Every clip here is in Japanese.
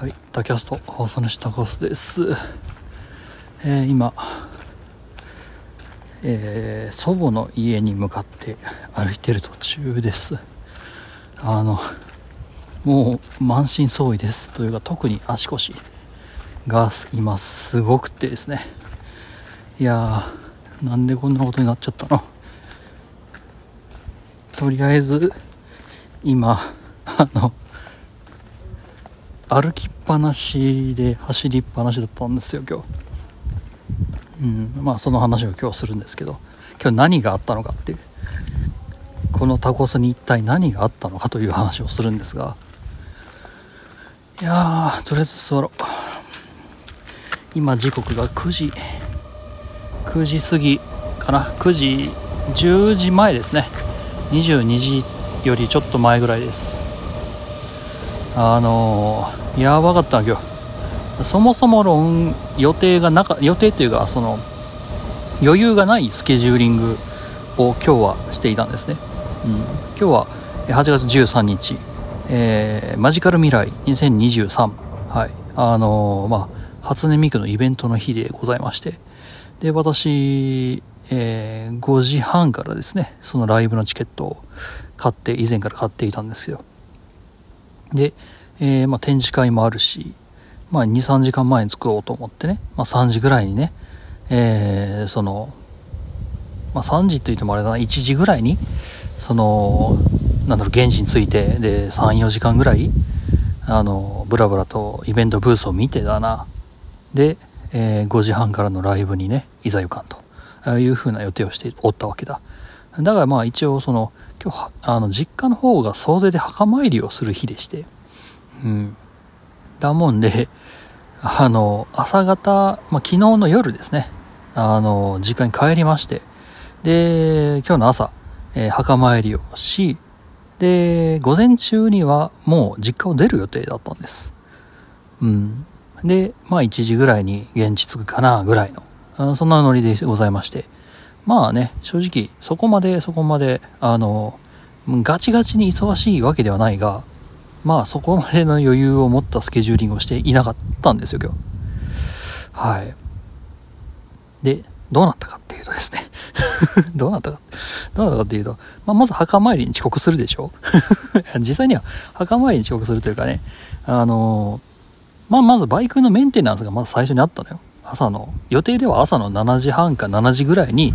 はい、タキャスト放送主タコスです。今、祖母の家に向かって歩いてる途中です。もう満身創痍ですというか、特に足腰が今すごくてですね。いやー、なんでこんなことになっちゃったの。とりあえず今歩きっぱなしで走りっぱなしだったんですよ今日。まあその話を今日するんですけど、今日何があったのかっていう、このタコスに一体何があったのかという話をするんですが、いやー、とりあえず座ろう。今時刻が9時過ぎかな、10時前ですね。22時よりちょっと前ぐらいです。やばかったな今日。そもそも予定というか、その余裕がないスケジューリングを今日はしていたんですね。今日は8月13日、マジカル未来2023、はい、初音ミクのイベントの日でございまして、で私、5時半からですね、そのライブのチケットを以前から買っていたんですよ。で、展示会もあるし、2、3時間前に作ろうと思ってね、3時ぐらいにね、3時といってもあれだな、1時ぐらいに、現地に着いて、で、3、4時間ぐらい、ブラブラとイベントブースを見てだな。で、5時半からのライブにね、いざ行かんというふうな予定をしておったわけだ。だから一応今日実家の方が総出で墓参りをする日でして、だもんで朝方、昨日の夜ですね、実家に帰りまして、で今日の朝、墓参りをし、で午前中にはもう実家を出る予定だったんです。で1時ぐらいに現地着くかなぐらいのそんなノリでございまして、正直そこまでガチガチに忙しいわけではないが、そこまでの余裕を持ったスケジューリングをしていなかったんですよ今日。はい。でどうなったかっていうとですねどうなったかっていうと、まず墓参りに遅刻するでしょ実際には墓参りに遅刻するというかね、まずバイクのメンテナンスがまず最初にあったのよ。予定では朝の7時半か7時ぐらいに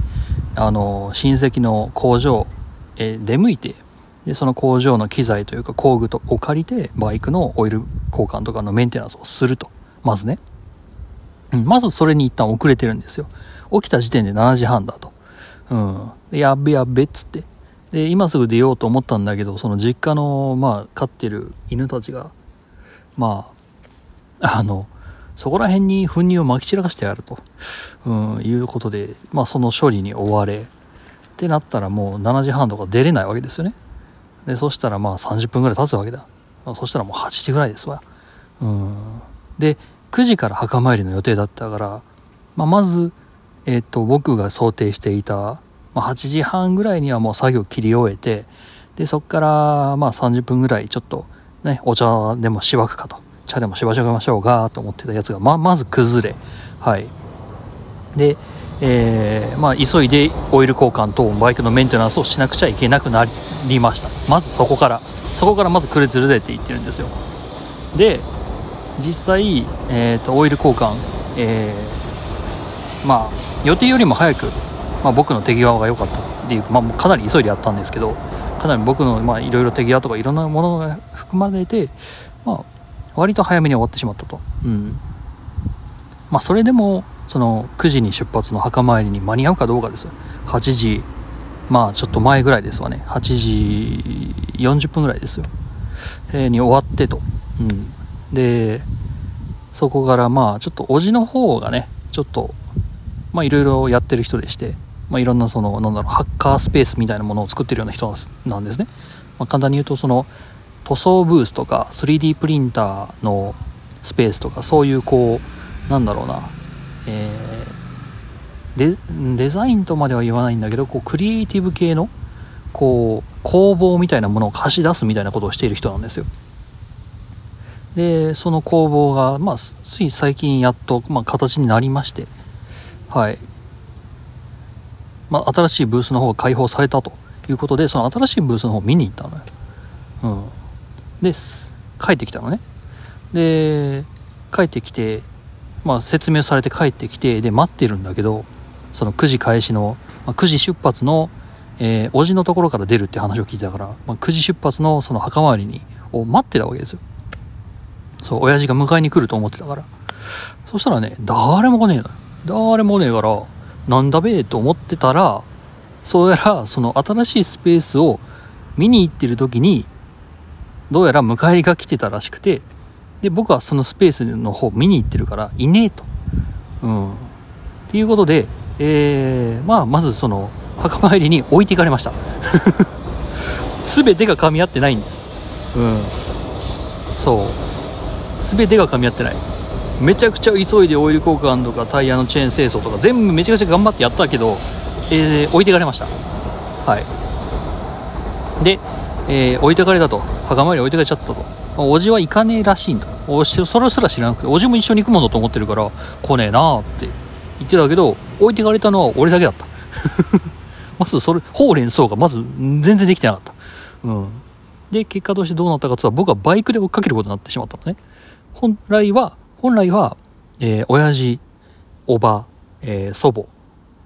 親戚の工場へ出向いて、でその工場の機材というか工具を借りてバイクのオイル交換とかのメンテナンスをすると、まずね、まずそれに一旦遅れてるんですよ。起きた時点で7時半だと、やっべっつって、で今すぐ出ようと思ったんだけど、その実家の飼ってる犬たちがそこら辺に糞尿を撒き散らかしてやると、いうことで、その処理に追われってなったら、もう7時半とか出れないわけですよね。でそしたら30分ぐらい経つわけだ。そしたらもう8時ぐらいですわ。で9時から墓参りの予定だったから、まず、僕が想定していた、8時半ぐらいにはもう作業切り終えて、でそっから30分ぐらいちょっとね、お茶でもしわくかと。茶でもしばしばましょうかと思ってたやつが まず崩れ、はい、で、急いでオイル交換とバイクのメンテナンスをしなくちゃいけなくなりました。まずそこからまず崩れていってるんですよ。で実際、オイル交換、予定よりも早く、僕の手際が良かったっていうか、かなり急いでやったんですけど、かなり僕のいろいろ手際とかいろんなものが含まれて、割と早めに終わってしまったと。それでも9時に出発の墓参りに間に合うかどうかですよ。8時ちょっと前ぐらいですわね。8時40分ぐらいですよ、に終わってと、でそこからちょっとおじの方がね、ちょっといろいろやってる人でして、いろんなハッカースペースみたいなものを作ってるような人なんですね。簡単に言うと塗装ブースとか 3D プリンターのスペースとか、そういうデザインとまでは言わないんだけど、クリエイティブ系の工房みたいなものを貸し出すみたいなことをしている人なんですよ。でその工房が、つい最近やっと、形になりまして、はい。新しいブースの方が開放されたということで、その新しいブースの方を見に行ったのよ。で、帰ってきたのね。で、帰ってきて、説明されて帰ってきて、で、待ってるんだけど、その9時開始の、9時出発の、おじのところから出るって話を聞いてたから、9時出発のその墓参りを待ってたわけですよ。そう、親父が迎えに来ると思ってたから。そしたらね、誰も来ねえのよ。誰も来ねえから、なんだべえと思ってたら、そうやらその新しいスペースを見に行ってる時に、どうやら迎えが来てたらしくて、で、僕はそのスペースの方見に行ってるから、いねえと。っていうことで、まずその、墓参りに置いていかれました。すべてが噛み合ってないんです。すべてが噛み合ってない。めちゃくちゃ急いでオイル交換とかタイヤのチェーン清掃とか全部めちゃくちゃ頑張ってやったけど、置いていかれました。はい。で、置いていかれたと。墓参り置いていかれちゃったと。おじは行かねえらしいんだ。それすら知らなくて、おじも一緒に行くものと思ってるから来ねえなーって言ってたけど、置いていかれたのは俺だけだった。まずそれ、ほうれん草がまず全然できてなかった。で、結果としてどうなったかというと、僕はバイクで追っかけることになってしまったのね。本来は、親父、おば、祖母、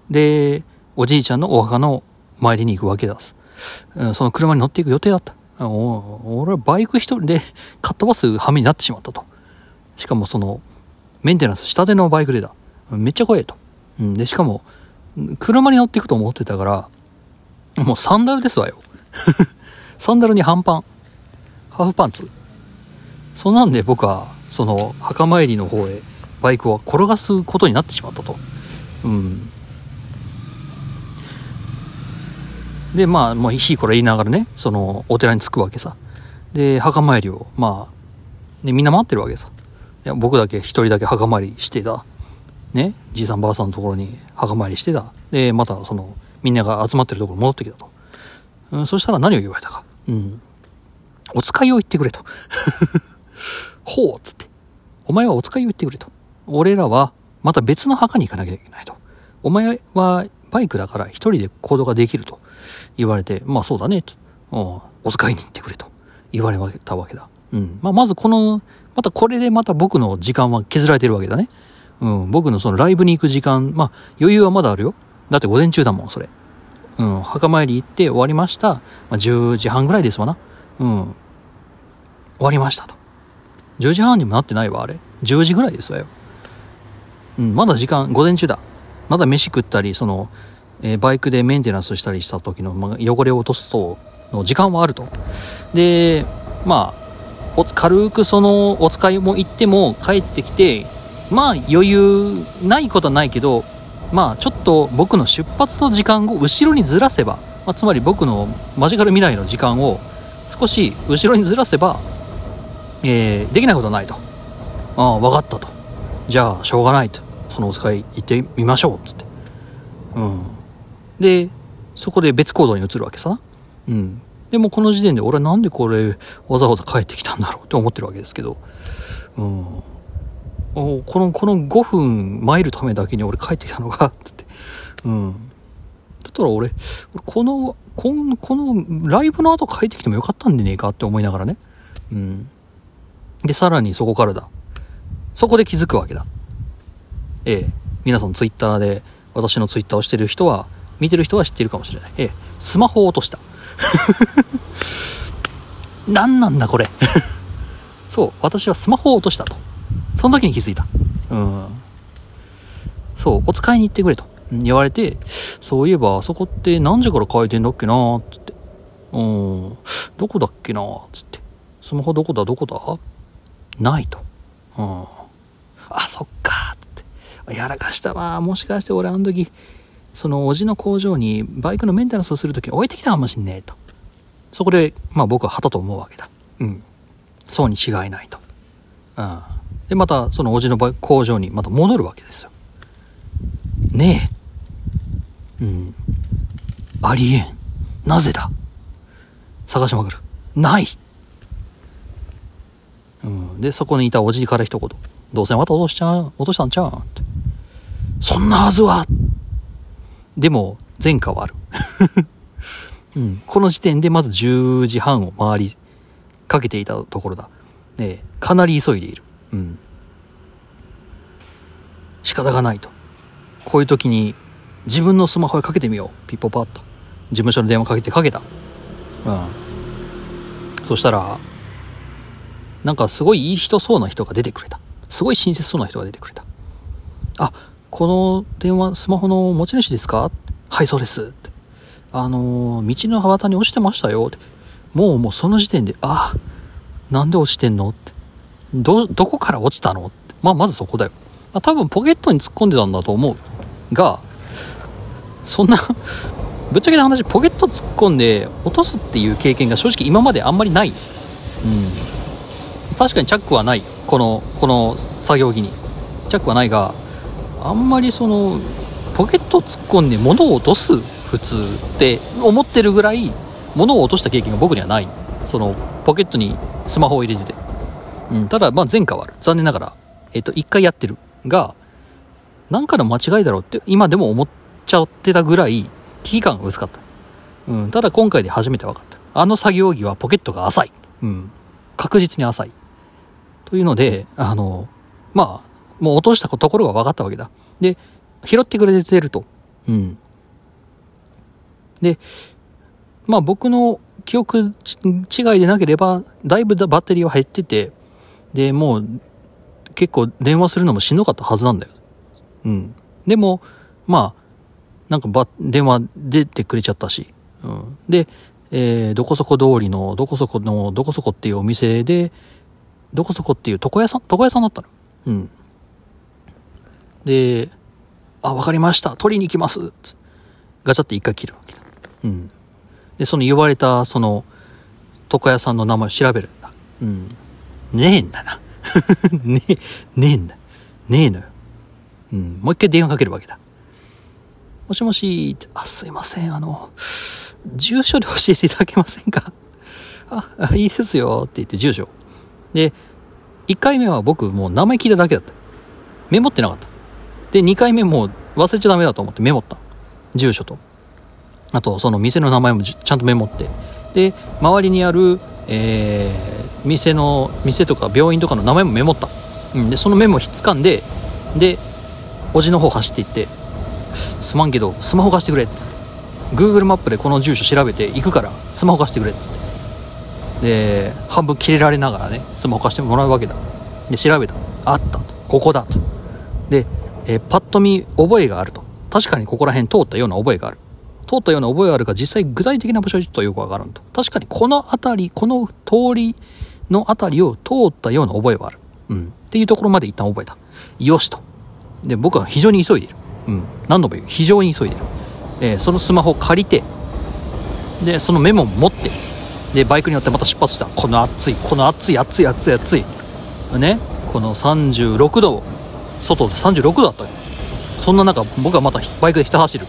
で、おじいちゃんのお墓の参りに行くわけです。その車に乗っていく予定だった。俺はバイク一人でかっ飛ばす羽目になってしまったと。しかもその、メンテナンス下手のバイクでだ。めっちゃ怖えと。で、しかも、車に乗っていくと思ってたから、もうサンダルですわよ。サンダルに半パン、ハーフパンツ。そんなんで僕は、その墓参りの方へバイクを転がすことになってしまったと。で、もういいこれ言いながらね、そのお寺に着くわけさ。で、墓参りを、みんな待ってるわけさ。で、僕だけ一人だけ墓参りしてた。ね、じいさんばあさんのところに墓参りしてた。で、またそのみんなが集まってるところに戻ってきたと。そしたら何を言われたか。お使いを言ってくれと。ほうっつって。お前はお使いを言ってくれと。俺らはまた別の墓に行かなきゃいけないと。お前はバイクだから一人で行動ができると言われて、そうだねと。お使いに行ってくれと言われたわけだ。まずこの、これでまた僕の時間は削られてるわけだね。僕のそのライブに行く時間、余裕はまだあるよ。だって午前中だもん、それ。墓参り行って終わりました。10時半ぐらいですわな。終わりましたと。10時半にもなってないわ、あれ。10時ぐらいですわよ。まだ時間、午前中だ。まだ飯食ったり、その、バイクでメンテナンスしたりした時の、汚れを落とすと、の時間はあると。で、軽くその、お使いも行っても帰ってきて、余裕ないことはないけど、ちょっと僕の出発の時間を後ろにずらせば、つまり僕のマジカル未来の時間を少し後ろにずらせば、できないことはないと。分かったと。じゃあしょうがないと、そのお使い行ってみましょうっつって。で、そこで別行動に移るわけさ。でもこの時点で俺はなんでこれわざわざ帰ってきたんだろうって思ってるわけですけど、この5分参るためだけに俺帰ってきたのかつって。だったら俺このライブの後帰ってきてもよかったんでねえかって思いながらね。で、さらにそこからだ。そこで気づくわけだ。皆さんツイッターで私のツイッターをしてる人は、見てる人は知ってるかもしれない。スマホを落とした。なんなんだこれ。そう、私はスマホを落としたと。その時に気づいた。そう、お使いに行ってくれと言われて、そういえばあそこって何時から開店だっけなーっつって。どこだっけなーっつって。スマホどこだないと。そっかーっつって。やらかしたわー。もしかして俺あの時、そのおじの工場にバイクのメンテナンスをする時に置いてきたかもしんねえと。そこで、僕は旗と思うわけだ。そうに違いないと。で、またそのおじの工場にまた戻るわけですよねえ。ありえん。なぜだ。探しまくる。ない。うん、でそこにいたおじいから一言、どうせまた落としたんちゃうんって、そんなはずは、でも前科はある、うん、この時点でまず10時半を回りかけていたところだ、かなり急いでいる、うん、仕方がないと、こういう時に自分のスマホへかけてみよう、ピッポパッと事務所の電話かけた、うん、そしたらなんかすごいいい人そうな人が出てくれた、すごい親切そうな人が出てくれた、あ、この電話スマホの持ち主ですか、はいそうです、道の端に落ちてましたよ、もうその時点で、あ、なんで落ちてんのって、どこから落ちたのって、まあまずそこだよ、まあ、多分ポケットに突っ込んでたんだと思うが、そんなぶっちゃけな話、ポケット突っ込んで落とすっていう経験が正直今まであんまりない、うん、確かにチャックはない、この作業着にチャックはないが、あんまりそのポケット突っ込んで物を落とす普通って思ってるぐらい物を落とした経験が僕にはない、そのポケットにスマホを入れてて、うん、ただまあ前科はある、残念ながら一回やってるが、なんかの間違いだろうって今でも思っちゃってたぐらい危機感が薄かった、うん、ただ今回で初めて分かった、あの作業着はポケットが浅い、うん、確実に浅いというので、まあもう落としたところが分かったわけだ。で拾ってくれてると、うん、でまあ僕の記憶違いでなければだいぶバッテリーは減ってて、でもう結構電話するのもしんどかったはずなんだよ、うん、でもまあなんか電話出てくれちゃったし、うん、で、どこそこ通りのどこそこっていうお店で、どこそこっていう床屋さんだったの、うん、で、あ、わかりました、取りに行きますってガチャって一回切るわけだ、うん、でその言われたその床屋さんの名前を調べるんだ、うん、ねえんだなねえんだよ、うん、もう一回電話かけるわけだ。もしもし、あ、すいません、住所で教えていただけませんかあ、いいですよって言って住所で、1回目は僕もう名前聞いただけだった、メモってなかった。で2回目も忘れちゃダメだと思ってメモった、住所とあとその店の名前もちゃんとメモって、で周りにある、店とか病院とかの名前もメモった、うん、でそのメモをひっつかんで、でおじの方走っていって、すまんけどスマホ貸してくれっつって、 Google マップでこの住所調べて行くからスマホ貸してくれっつって、で半分キレられながらねスマホ貸してもらうわけだ。で調べた、あったと、ここだと。で、パッと見覚えがあると、確かにここら辺通ったような覚えがあるが、実際具体的な場所はちょっとよくわからんと、確かにこの辺り、この通りの辺りを通ったような覚えはある、うん、っていうところまで一旦覚えた、よしと。で僕は非常に急いでいる、うん、何度も言う、非常に急いでる、そのスマホを借りて、でそのメモを持って、でバイクに乗ってまた出発した。この暑いね、この36度外で36度だったよ。そんな中僕はまたバイクでひた走る、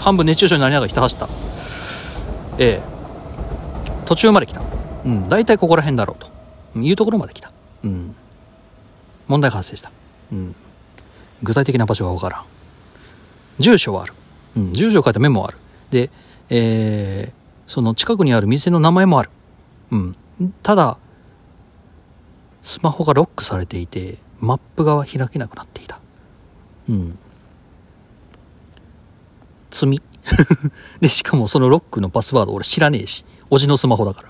半分熱中症になりながらひた走った、途中まで来た、うん、大体ここら辺だろうというところまで来た、うん、問題が発生した、うん、具体的な場所が分からん、住所はある、うん、住所を書いたメモはある、で、その近くにある店の名前もある、うん、ただスマホがロックされていてマップが開けなくなっていた、うん、罪でしかもそのロックのパスワード俺知らねえし、おじのスマホだから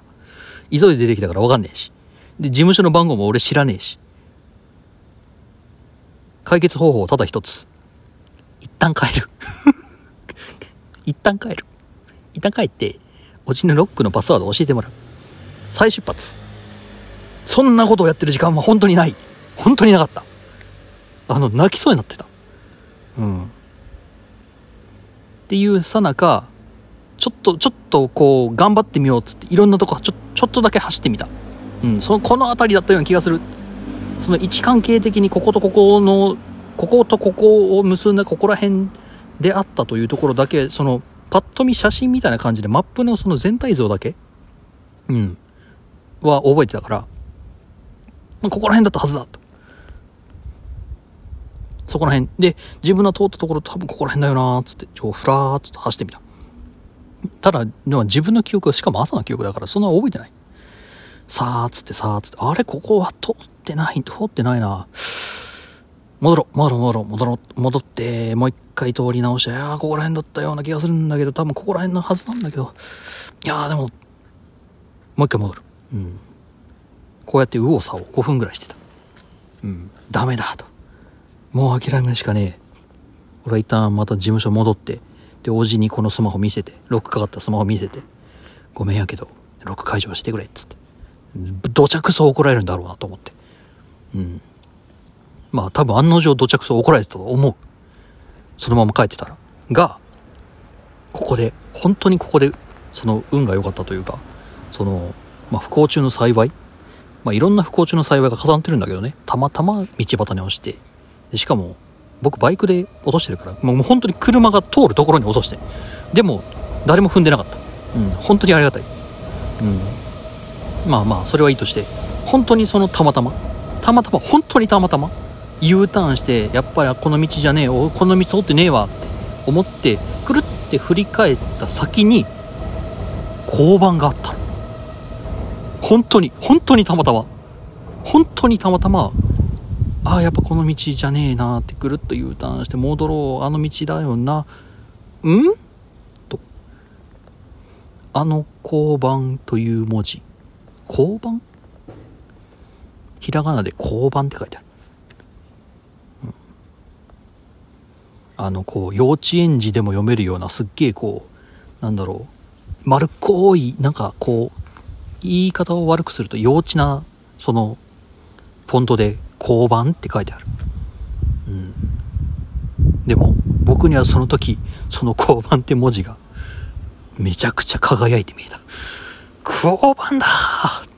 急いで出てきたから分かんねえし、で事務所の番号も俺知らねえし、解決方法はただ一つ、一旦帰っておじのロックのパスワードを教えてもらう、再出発。そんなことをやってる時間は本当になかった。泣きそうになってた、うん、っていうさなか、ちょっとこう頑張ってみようっつっていろんなとこちょっとだけ走ってみた、うん、この辺りだったような気がする、その位置関係的にこことここを結んだここら辺であったというところだけ、そのパッと見写真みたいな感じでマップのその全体像だけ、うん、は覚えてたから、ここら辺だったはずだと。そこら辺で自分の通ったところ多分ここら辺だよなーっつってふらーっと走ってみた。ただ自分の記憶はしかも朝の記憶だからそんな覚えてない。さーっつってあれここは通ってないな。戻ってもう一回通り直して、いやここら辺だったような気がするんだけど多分ここら辺のはずなんだけど、いやでももう一回戻る。こうやって右往左往5分ぐらいしてた。ダメだと。もう諦めるしかねえ。俺は一旦また事務所戻って、で、おじにこのスマホ見せて、ロックかかったスマホ見せて、ごめんやけど、ロック解除してくれ、っつって。どちゃくそ怒られるんだろうなと思って。まあ多分案の定どちゃくそ怒られてたと思う。そのまま帰ってたら。が、ここで、本当にここで、その運が良かったというか、その、不幸中の幸い。いろんな不幸中の幸いが重なってるんだけどね。たまたま道端に落ちて、しかも僕バイクで落としてるから、もう本当に車が通るところに落として、でも誰も踏んでなかった。本当にありがたい。まあそれはいいとして、本当にそのたまたま本当にたまたま U ターンして、やっぱりこの道じゃねえ、この道通ってねえわって思ってくるって振り返った先に交番があったの。本当にたまたまああやっぱこの道じゃねえなーってぐるっと U ターンして戻ろう、あの道だよな、と、あの交番という文字、交番、ひらがなで交番って書いてある、幼稚園児でも読めるようなすっげえ丸っこい言い方を悪くすると幼稚なそのフォントで交番って書いてある。でも僕にはその時その交番って文字がめちゃくちゃ輝いて見えた。交番だー。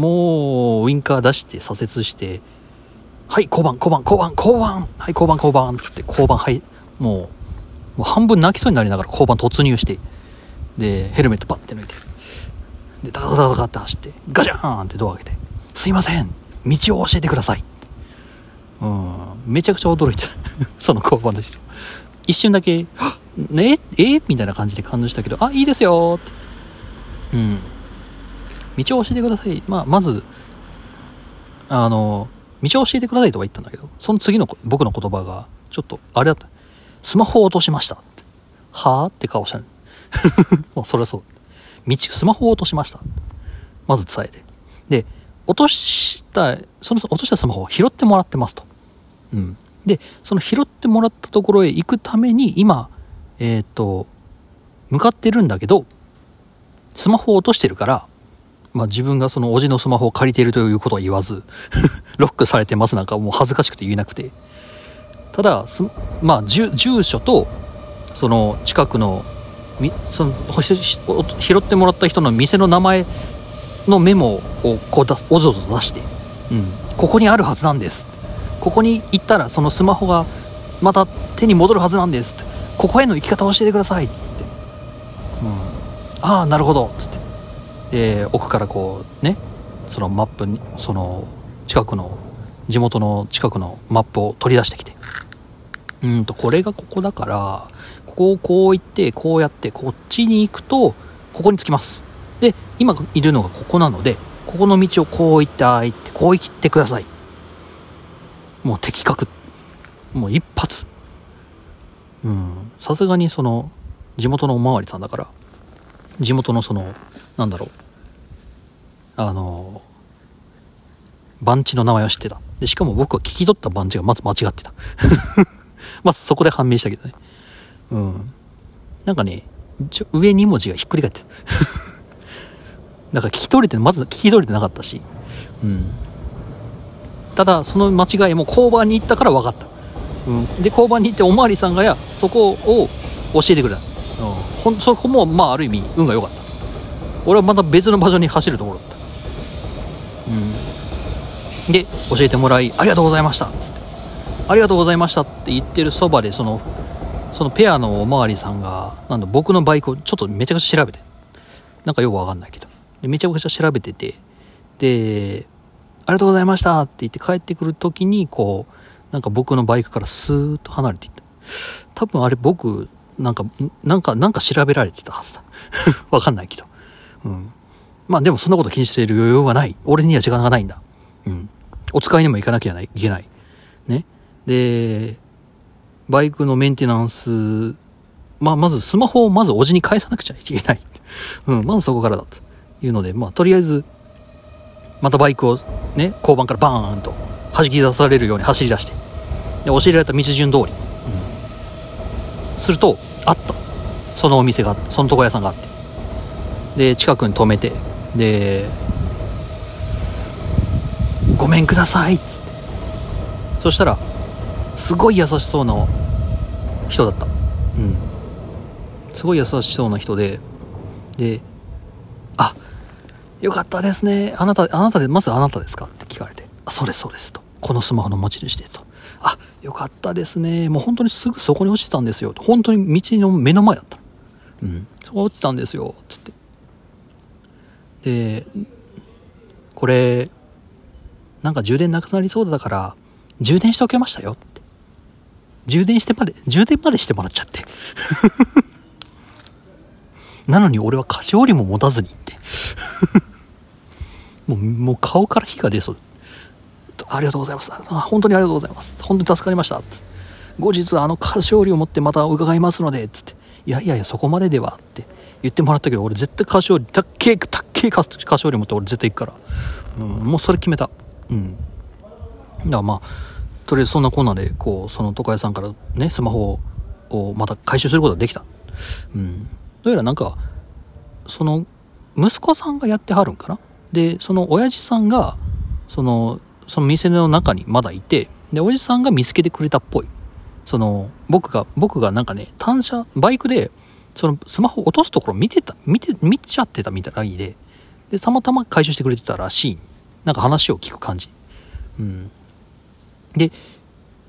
もうウインカー出して左折して、はい交番、はい交番つって交番、はいもう半分泣きそうになりながら交番突入して、でヘルメットパッて抜いて、でダカって走ってガチャーンってドア開けて、すいません道を教えてください、めちゃくちゃ驚いてその交番の人一瞬だけねえみたいな感じで感動したけど、あいいですよって、道を教えてください、まず道を教えてくださいとは言ったんだけど、その次の僕の言葉がちょっとあれだった。スマホを落としましたって、はぁって顔したのそれはそう、スマホを落としましたまず伝えて、で落としたスマホを拾ってもらってますと、でその拾ってもらったところへ行くために今向かってるんだけど、スマホを落としてるから、自分がそのおじのスマホを借りているということは言わずロックされてますなんかもう恥ずかしくて言えなくて、ただ住所とその近くの拾ってもらった人の店の名前のメモをおぞおぞ出して、ここにあるはずなんです、ここに行ったらそのスマホがまた手に戻るはずなんですって、ここへの行き方を教えてくださいっつって、ああなるほどっつって、で奥からそのマップに地元の近くのマップを取り出してきて、これがここだからこう行ってこうやってこっちに行くとここに着きます、で今いるのがここなのでここの道をこう行ってこう行ってください、もう的確、もう一発、さすがにその地元のおまわりさんだから、地元の番地の名前を知ってた。でしかも僕は聞き取った番地がまず間違ってたまずそこで判明したけどね。上2文字がひっくり返ってただからまず聞き取れてなかったし、ただその間違いも交番に行ったから分かった、で交番に行っておまわりさんがそこを教えてくれた、そこもある意味運が良かった。俺はまた別の場所に走るところだった、で教えてもらいありがとうございましたっつって、ありがとうございましたって言ってるそばでそのペアのおまわりさんが僕のバイクをちょっとめちゃくちゃ調べて、よくわかんないけどめちゃくちゃ調べてて、で、ありがとうございましたって言って帰ってくる時に、こうなんか僕のバイクからスーッと離れていった。多分あれ僕なんか調べられてたはずだわかんないけど、うん、まあでもそんなこと気にしている余裕はない。俺には時間がないんだ。うん、お使いにも行かなきゃいけないね。でバイクのメンテナンス、まあまずスマホをまずおじに返さなくちゃいけない、うん、まずそこからだというので、まあとりあえずまたバイクをね交番からバーンと弾き出されるように走り出して、で教えられた道順通り、うん、するとあったそのお店があった、その床屋さんがあって、で近くに止めて、でごめんくださいっつって、そしたらすごい優しそうな人だった、うん、すごい優しそうな人で、であよかったですね、あなたでまずあなたですかって聞かれて、あそうですそうですと、このスマホの持ち主でと、あよかったですね、もう本当にすぐそこに落ちてたんですよと、本当に道の目の前だった、うん、そこ落ちたんですよつって、でこれなんか充電なくなりそうだから充電しておけましたよって、充電までしてもらっちゃってなのに俺は菓子折りも持たずにってもう顔から火が出そう。ありがとうございます、本当にありがとうございます、本当に助かりましたつって、後日菓子折りを持ってまた伺いますのでつって、いやいやいやそこまでではって言ってもらったけど、俺絶対菓子折りたっけー菓子折り持って俺絶対行くから、うん、もうそれ決めた。うん、だからまあとりあえずそんなこんなでこうその床屋さんからねスマホをまた回収することができた。うん、どうやらなんかその息子さんがやってはるんかな。でその親父さんがその店の中にまだいて、で親父さんが見つけてくれたっぽい。その僕がなんかね単車バイクでそのスマホ落とすところ見ちゃってたみたいな意味で、でたまたま回収してくれてたらしい。なんか話を聞く感じ、うん、で、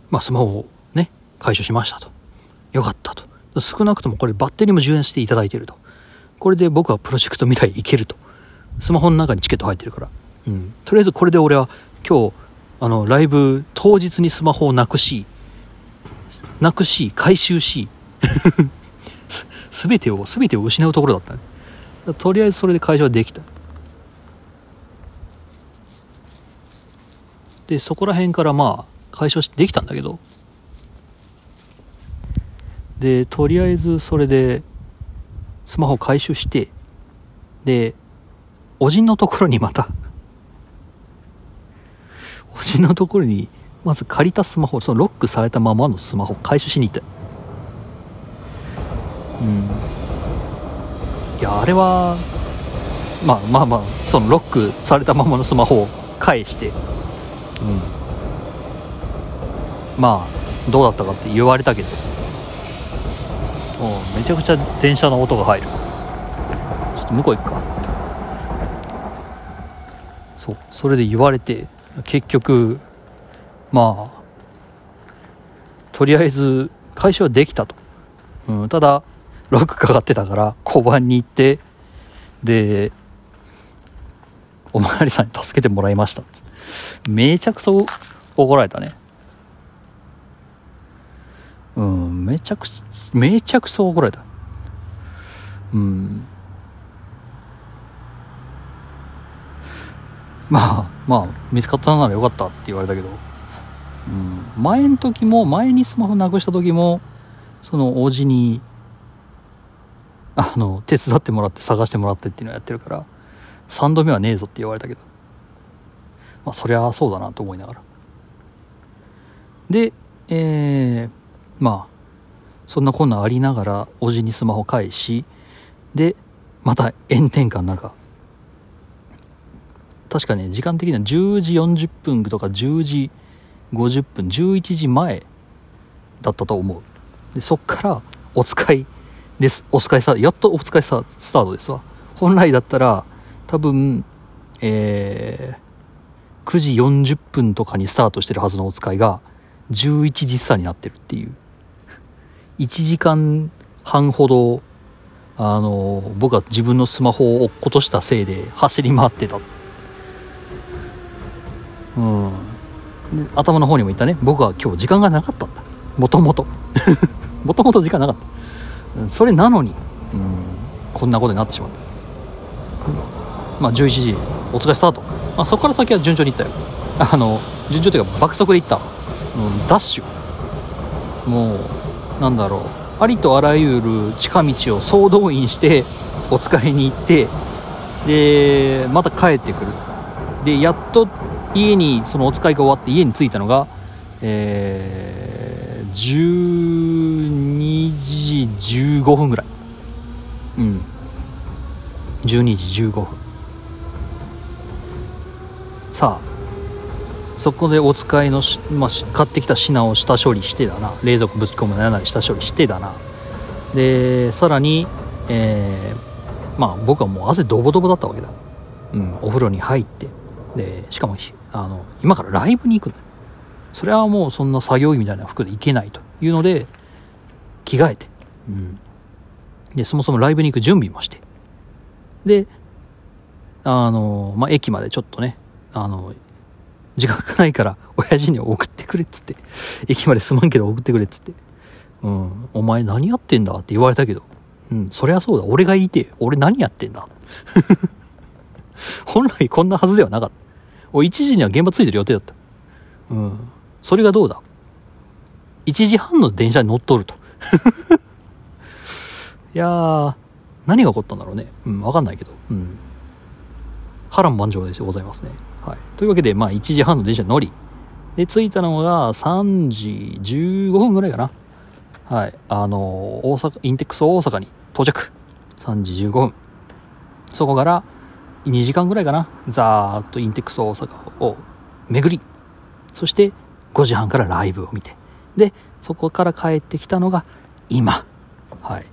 まあ、スマホをね回収しましたと、よかったと、少なくともこれバッテリーも充電していただいていると、これで僕はプロジェクト未来行けると、スマホの中にチケット入ってるから、うん、とりあえずこれで俺は今日ライブ当日にスマホをなくし回収し全てを失うところだったね。とりあえずそれで会社はできた。でそこら辺からまあ解消してできたんだけど、でとりあえずそれでスマホ回収して、でおじんのところにまず借りたスマホ、そのロックされたままのスマホ回収しに行った。うん、いやあれはまあそのロックされたままのスマホを返して、うん、まあどうだったかって言われたけど、めちゃくちゃ電車の音が入る。ちょっと向こう行くか。そうそれで言われて、結局まあとりあえず回収はできたと、うん、ただロックかかってたから交番に行って、でおまわりさんに助けてもらいましたっつって、めちゃくそ怒られたね。うん、めちゃくそ怒られた。うん。まあ見つかったならよかったって言われたけど、うん、前にスマホなくした時もそのおじに手伝ってもらって探してもらってっていうのをやってるから。3度目はねえぞって言われたけど、まあそりゃそうだなと思いながら、でまあそんなこんなありながらおじにスマホ返しで、また炎天下の中、確かね時間的には10時40分とか10時50分11時前だったと思う。でそっからお使いです、お使いさ、やっとお使いさスタートですわ。本来だったら多分、9時40分とかにスタートしてるはずのお使いが11時差になってるっていう、1時間半ほど僕は自分のスマホを落っことしたせいで走り回ってた。うん、頭の方にも言ったね、僕は今日時間がなかったんだ、もともと時間なかった、それなのに、こんなことになってしまった、まあ、11時お疲れスタート、まあ、そこから先は順調にいったよ、順調というか爆速でいった、ダッシュ、もうなんだろう、ありとあらゆる近道を総動員してお疲れに行って、でまた帰ってくる、でやっと家に、そのお使いが終わって家に着いたのが、12時15分ぐらい、12時15分。さあそこでお使いの、買ってきた品を下処理してだな、冷蔵庫ぶち込むなり下処理してだな、でさらに、僕はもう汗ドボドボだったわけだ、お風呂に入って、でしかも今からライブに行くんだ、それはもうそんな作業着みたいな服で行けないというので着替えて、でそもそもライブに行く準備もして、で駅までちょっとね、時間がないから親父に送ってくれっつって、駅まですまんけど送ってくれっつって、お前何やってんだって言われたけど、そりゃそうだ、俺がいて俺何やってんだ本来こんなはずではなかった。1時には現場着いてる予定だった。それがどうだ。1時半の電車に乗っとると。いやー、何が起こったんだろうね。わかんないけど。波乱万丈でございますね。はい。というわけで、1時半の電車に乗り。で、着いたのが3時15分ぐらいかな。はい。大阪、インテックス大阪に到着。3時15分。そこから、2時間ぐらいかな、ざーっとインテックス大阪を巡り、そして5時半からライブを見て、でそこから帰ってきたのが今、はい、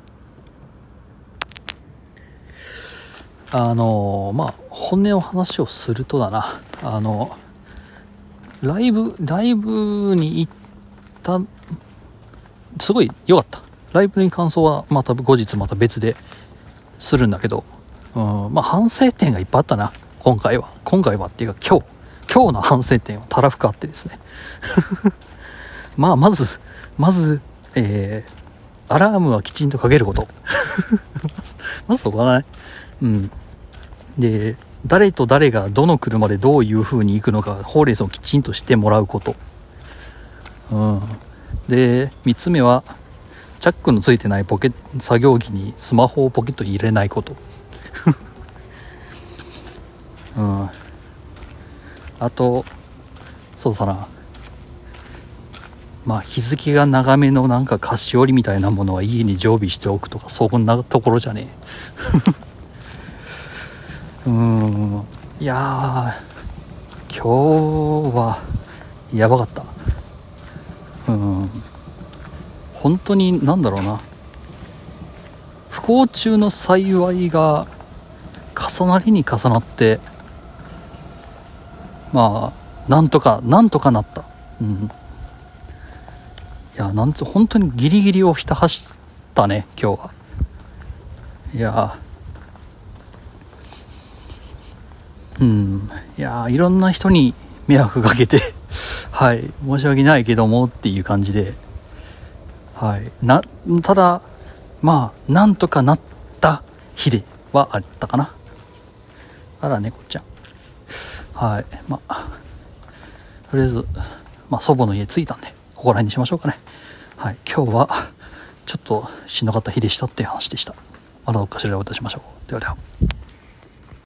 本音の話をするとだな、ライブに行った、すごい良かった。ライブに感想はまた後日また別でするんだけど、反省点がいっぱいあったな、今回はっていうか今日の反省点はたらふくあってですねまず、アラームはきちんとかけることまずそこはね、で誰と誰がどの車でどういう風に行くのかホーレースをきちんとしてもらうこと、で3つ目はチャックのついてない作業着にスマホをポケットに入れないことあとそうだな、日付が長めのなんか菓子折りみたいなものは家に常備しておくとか、そんなところじゃねえいやー今日はやばかった。本当になんだろうな、不幸中の幸いが重なりに重なって、なんとかなった。いや、本当にギリギリをひた走ったね今日は。いやいろんな人に迷惑かけてはい申し訳ないけどもっていう感じで、ただなんとかなった日ではあったかな。あら猫ちゃん。はい。とりあえず、祖母の家着いたんで、ここら辺にしましょうかね。はい。今日は、ちょっとしんどかった日でしたっていう話でした。またどっかしらでお会いしましょう。ではでは。